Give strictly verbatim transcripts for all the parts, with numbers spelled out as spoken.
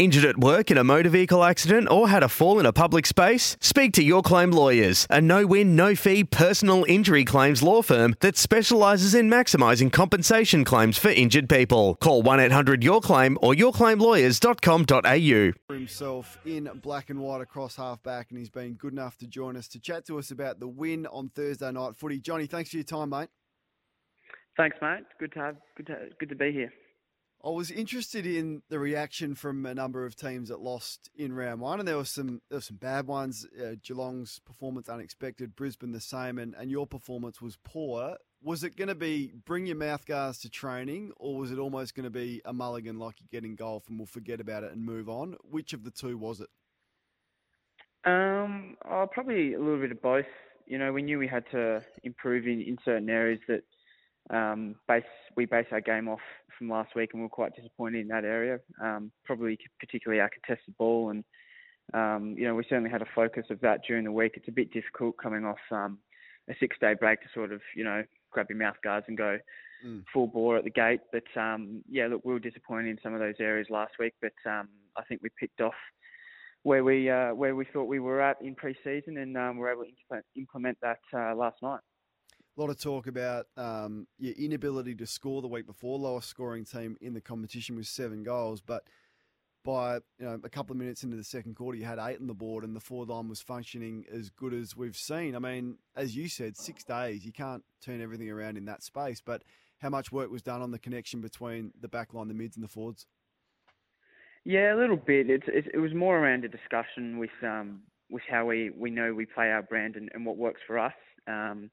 Injured at work in a motor vehicle accident or had a fall in a public space? Speak to Your Claim Lawyers, a no-win, no-fee personal injury claims law firm that specialises in maximising compensation claims for injured people. Call one eight hundred your claim or your claim lawyers dot com dot a u. Himself in black and white across half-back, and he's been good enough to join us to chat to us about the win on Thursday night footy. Johnny, thanks for your time, mate. Thanks, mate. Good to have, good to, good to be here. I was interested in the reaction from a number of teams that lost in round one, and there were some there were some bad ones. Uh, Geelong's performance unexpected, Brisbane the same, and, and your performance was poor. Was it going to be bring your mouthguards to training, or was it almost going to be a mulligan like you get in golf and we'll forget about it and move on? Which of the two was it? Um, oh, probably a little bit of both. You know, we knew we had to improve in, in certain areas that um, base we base our game off from last week, and we were quite disappointed in that area, um, probably particularly our contested ball. And, um, you know, we certainly had a focus of that during the week. It's a bit difficult coming off um, a six-day break to sort of, you know, grab your mouth guards and go mm. full bore at the gate. But, um, yeah, look, we were disappointed in some of those areas last week, but um, I think we picked off where we uh, where we thought we were at in pre-season, and um, we were able to implement, implement that uh, last night. A lot of talk about um, your inability to score the week before. Lowest scoring team in the competition with seven goals, but by you know a couple of minutes into the second quarter, you had eight on the board, and the forward line was functioning as good as we've seen. I mean, as you said, six days you can't turn everything around in that space. But how much work was done on the connection between the back line, the mids, and the forwards? Yeah, a little bit. It it, it was more around a discussion with um with how we, we know we play our brand and, and what works for us. Um,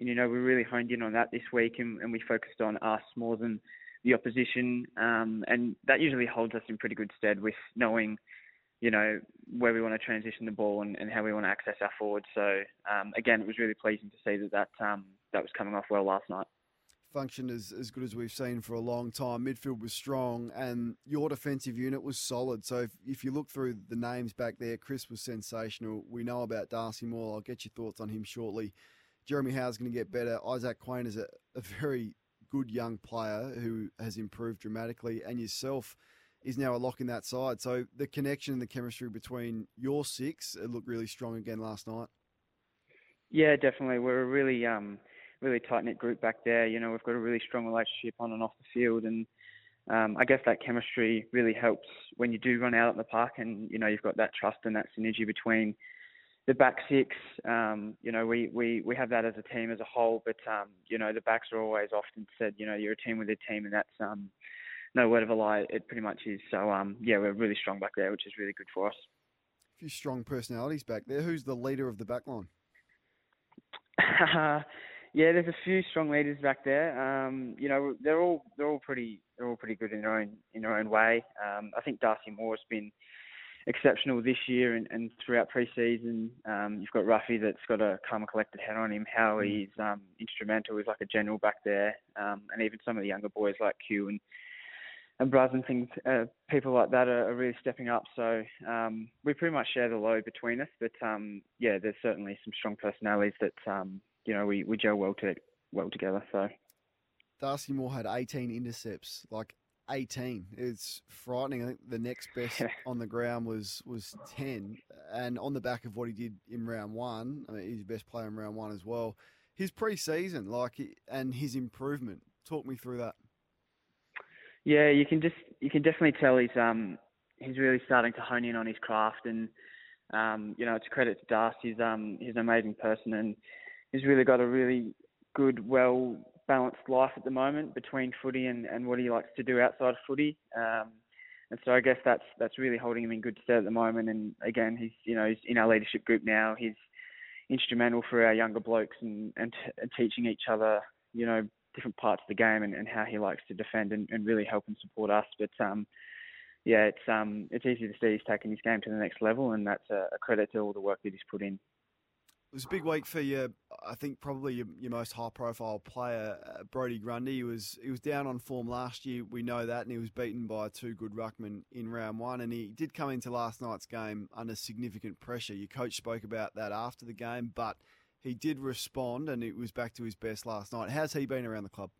And, you know, we really honed in on that this week, and, and we focused on us more than the opposition. Um, and that usually holds us in pretty good stead with knowing, you know, where we want to transition the ball and, and how we want to access our forward. So, um, again, it was really pleasing to see that that, um, that was coming off well last night. Function is as good as we've seen for a long time. Midfield was strong, and your defensive unit was solid. So if, if you look through the names back there, Chris was sensational. We know about Darcy Moore. I'll get your thoughts on him shortly. Jeremy Howe's going to get better. Isaac Quayne is a, a very good young player who has improved dramatically, and yourself is now a lock in that side. So the connection and the chemistry between your six, it looked really strong again last night. Yeah, definitely. We're a really, um, really tight-knit group back there. You know, we've got a really strong relationship on and off the field, and um, I guess that chemistry really helps when you do run out at the park and, you know, you've got that trust and that synergy between the back six. um, you know, we, we, we have that as a team as a whole, but, um, you know, the backs are always often said, you know, you're a team with a team, and that's um, no word of a lie. It pretty much is. So, um, yeah, we're really strong back there, which is really good for us. A few strong personalities back there. Who's the leader of the back line? yeah, there's a few strong leaders back there. Um, you know, they're all, they're all pretty, they're all pretty good in their own, in their own way. Um, I think Darcy Moore's been exceptional this year and, and throughout pre-season. Um, you've got Ruffy that's got a calm and collected head on him. How he's um, instrumental is like a general back there, um, and even some of the younger boys like Q and and Braz and things, uh, people like that are, are really stepping up. So um, we pretty much share the load between us, but um, yeah, there's certainly some strong personalities that um, you know we we gel well to well together. So Darcy Moore had eighteen intercepts, like. eighteen. It's frightening. I think the next best on the ground was, was ten. And on the back of what he did in round one, I mean, he's the best player in round one as well. His pre-season, like, and his improvement. Talk me through that. Yeah, you can just you can definitely tell he's um he's really starting to hone in on his craft, and um you know it's a credit to Darcy. He's um he's an amazing person, and he's really got a really good, well balanced life at the moment between footy and, and what he likes to do outside of footy. Um, and so I guess that's that's really holding him in good stead at the moment. And again, he's you know he's in our leadership group now. He's instrumental for our younger blokes and, and, t- and teaching each other you know different parts of the game and, and how he likes to defend and, and really help and support us. But um, yeah, it's um, it's easy to see he's taking his game to the next level, and that's a, a credit to all the work that he's put in. It was a big week for you. I think probably your, your most high-profile player, uh, Brodie Grundy. He was he was down on form last year. We know that, and he was beaten by two good ruckmen in round one. And he did come into last night's game under significant pressure. Your coach spoke about that after the game, but he did respond, and it was back to his best last night. How's he been around the club?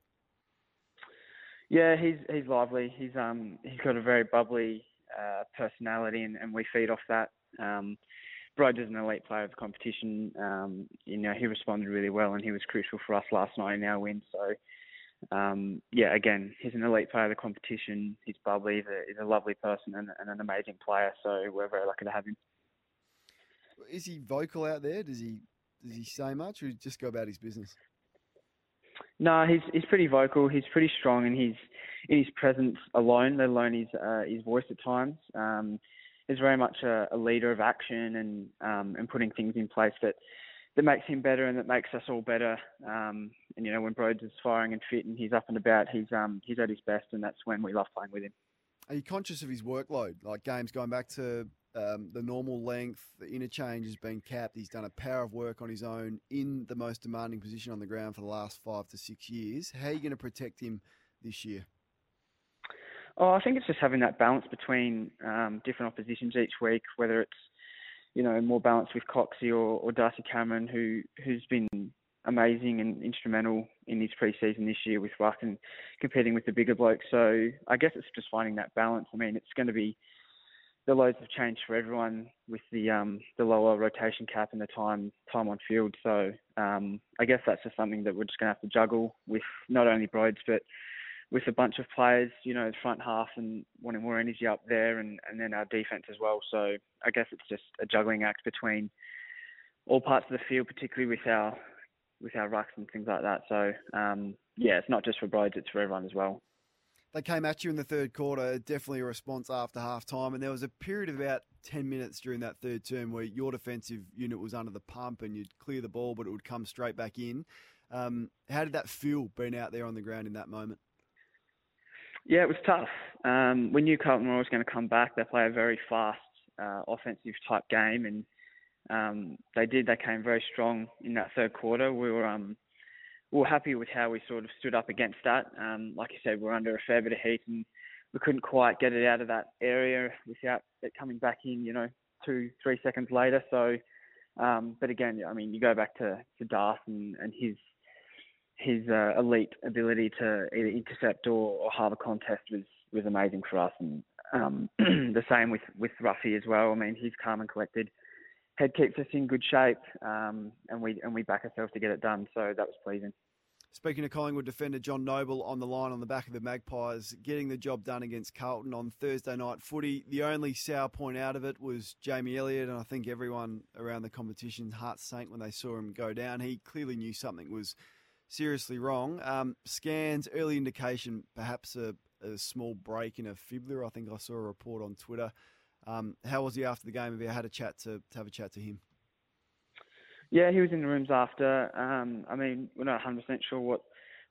Yeah, he's he's lively. He's um he's got a very bubbly uh, personality, and, and we feed off that. Um, Brodie is an elite player of the competition. Um, you know, he responded really well, and he was crucial for us last night in our win. So, um, yeah, again, he's an elite player of the competition. He's bubbly. He's a, he's a lovely person and, and an amazing player. So we're very lucky to have him. Is he vocal out there? Does he does he say much, or does he just go about his business? No, he's he's pretty vocal. He's pretty strong, and he's in his presence alone, let alone his uh, his voice at times. Um, He's very much a, a leader of action and um, and putting things in place that, that makes him better and that makes us all better. Um, and, you know, when Brodie is firing and fit and he's up and about, he's um he's at his best, and that's when we love playing with him. Are you conscious of his workload? Like games going back to um, the normal length, the interchange has been capped. He's done a power of work on his own in the most demanding position on the ground for the last five to six years. How are you going to protect him this year? Oh, I think it's just having that balance between um, different oppositions each week, whether it's, you know, more balance with Coxie or, or Darcy Cameron, who, who's been amazing and instrumental in his pre-season this year with Ruck and competing with the bigger blokes. So I guess it's just finding that balance. I mean, it's going to be, the loads have changed for everyone with the um, the lower rotation cap and the time time on field. So um, I guess that's just something that we're just going to have to juggle with not only Brodie, but with a bunch of players, you know, the front half and wanting more energy up there, and, and then our defence as well. So I guess it's just a juggling act between all parts of the field, particularly with our with our rucks and things like that. So, um, yeah, it's not just for Brodie, it's for everyone as well. They came at you in the third quarter, definitely a response after half-time, and there was a period of about ten minutes during that third term where your defensive unit was under the pump and you'd clear the ball, but it would come straight back in. Um, how did that feel, being out there on the ground in that moment? Yeah, it was tough. Um, we knew Carlton were always going to come back. They play a very fast, uh, offensive-type game, and um, they did. They came very strong in that third quarter. We were um, we were happy with how we sort of stood up against that. Um, like you said, we were under a fair bit of heat, and we couldn't quite get it out of that area without it coming back in, you know, two, three seconds later. So, um, but again, I mean, you go back to, to Darth and, and his... his uh, elite ability to either intercept or, or harbour contest was, was amazing for us. And um, the same with, with Ruffy as well. I mean, he's calm and collected. Head keeps us in good shape, um, and we and we back ourselves to get it done. So that was pleasing. Speaking to Collingwood defender John Noble on the line on the back of the Magpies, getting the job done against Carlton on Thursday night footy. The only sour point out of it was Jamie Elliott, and I think everyone around the competition heart sank when they saw him go down. He clearly knew something was seriously wrong. Um, scans, early indication, perhaps a, a small break in a fibula. I think I saw a report on Twitter. Um, how was he after the game? Have you had a chat to, to have a chat to him? Yeah, he was in the rooms after. Um, I mean, we're not one hundred percent sure what,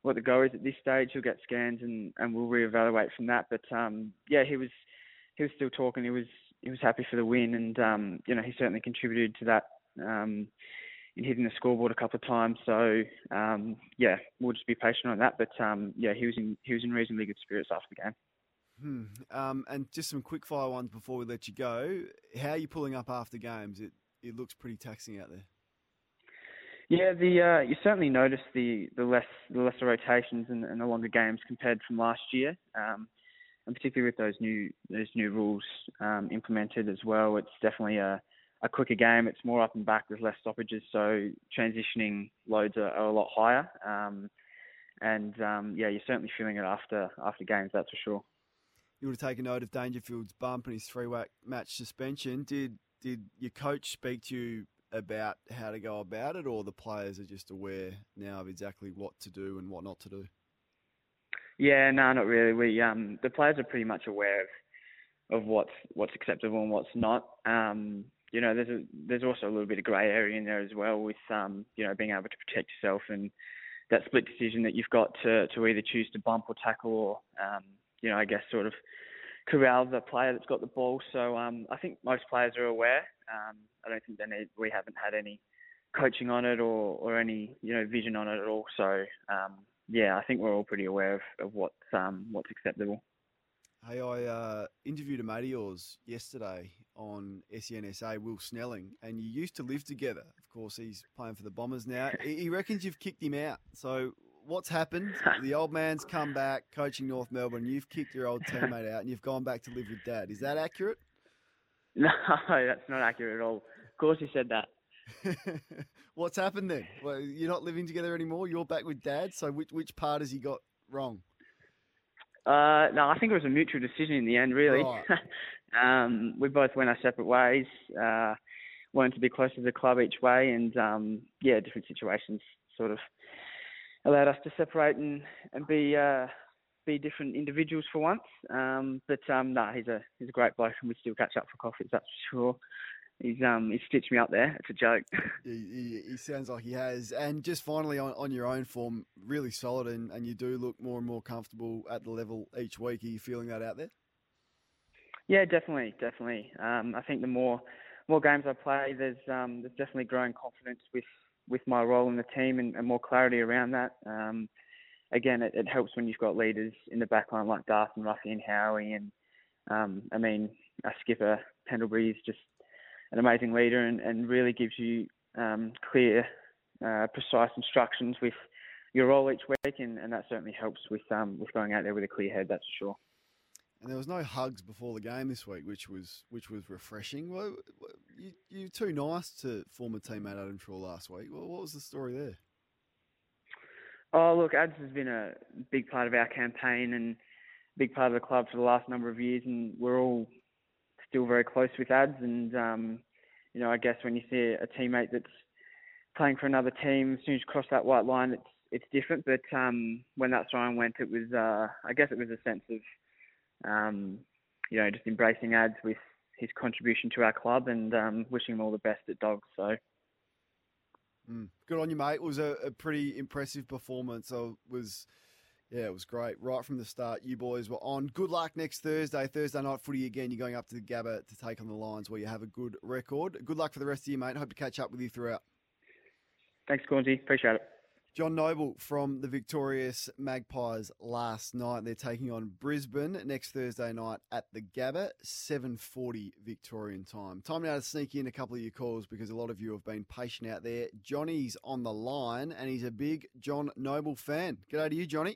what the go is at this stage. He'll get scans and, and we'll reevaluate from that. But um, yeah, he was he was still talking. He was he was happy for the win, and um, you know, he certainly contributed to that. Um, And hitting the scoreboard a couple of times, so um, yeah, we'll just be patient on that. But um, yeah, he was in he was in reasonably good spirits after the game. Hmm. Um, and just some quick fire ones before we let you go. How are you pulling up after games? It it looks pretty taxing out there. Yeah, the uh, you certainly notice the the less the lesser rotations and, and the longer games compared from last year, um, and particularly with those new those new rules um, implemented as well. It's definitely a a quicker game. It's more up and back. There's less stoppages, so transitioning loads are, are a lot higher. Um, and um, yeah, you're certainly feeling it after after games, that's for sure. You would have taken note of Dangerfield's bump and his three-match suspension. Did did your coach speak to you about how to go about it, or the players are just aware now of exactly what to do and what not to do? Yeah, no, not really. We um, the players are pretty much aware of of what's what's acceptable and what's not. Um, You know, there's a, there's also a little bit of grey area in there as well with, um, you know, being able to protect yourself and that split decision that you've got to, to either choose to bump or tackle or, um, you know, I guess sort of corral the player that's got the ball. So um, I think most players are aware. Um, I don't think they need, we haven't had any coaching on it or, or any, you know, vision on it at all. So, um, yeah, I think we're all pretty aware of, of what's, um, what's acceptable. Hey, I uh, interviewed a mate of yours yesterday on S E N S A, Will Snelling, and you used to live together. Of course, he's playing for the Bombers now. He reckons you've kicked him out. So what's happened? The old man's come back, coaching North Melbourne. You've kicked your old teammate out and you've gone back to live with Dad. Is that accurate? No, that's not accurate at all. Of course he said that. What's happened then? Well, you're not living together anymore. You're back with Dad. So which which part has he got wrong? Uh, no, I think it was a mutual decision in the end, really. Right. um, we both went our separate ways, uh, wanted to be close to the club each way, and um, yeah, different situations sort of allowed us to separate and and be uh, be different individuals for once. Um, but um, no, he's a he's a great bloke, and we still catch up for coffees, that's for sure. He's um he stitched me up there. It's a joke. He, he, he sounds like he has. And just finally, on, on your own form, really solid, and, and you do look more and more comfortable at the level each week. Are you feeling that out there? Yeah, definitely, definitely. Um, I think the more more games I play, there's um there's definitely growing confidence with, with my role in the team and, and more clarity around that. Um, again, it, it helps when you've got leaders in the back line like Darth and Ruffy and Howie, and um I mean our skipper Pendlebury is just an amazing leader and, and really gives you um, clear, uh, precise instructions with your role each week, and, and that certainly helps with um, with going out there with a clear head, that's for sure. And there was no hugs before the game this week, which was which was refreshing. Well, you you were too nice to former teammate Adam Traw last week. Well, what was the story there? Oh, look, Ads has been a big part of our campaign and a big part of the club for the last number of years, and we're all still very close with Ads, and um, you know, I guess when you see a teammate that's playing for another team, as soon as you cross that white line, it's it's different. But um, when that sign went, it was uh, I guess it was a sense of um, you know, just embracing Ads with his contribution to our club, and um, wishing him all the best at Dogs. So mm. Good on you, mate. It was a, a pretty impressive performance. I was. Yeah, it was great. Right from the start, you boys were on. Good luck next Thursday. Thursday night footy again. You're going up to the Gabba to take on the Lions, where you have a good record. Good luck for the rest of you, mate. Hope to catch up with you throughout. Thanks, Cornsy. Appreciate it. John Noble from the victorious Magpies last night. They're taking on Brisbane next Thursday night at the Gabba, seven forty Victorian time. Time now to sneak in a couple of your calls, because a lot of you have been patient out there. Johnny's on the line, and he's a big John Noble fan. G'day to you, Johnny.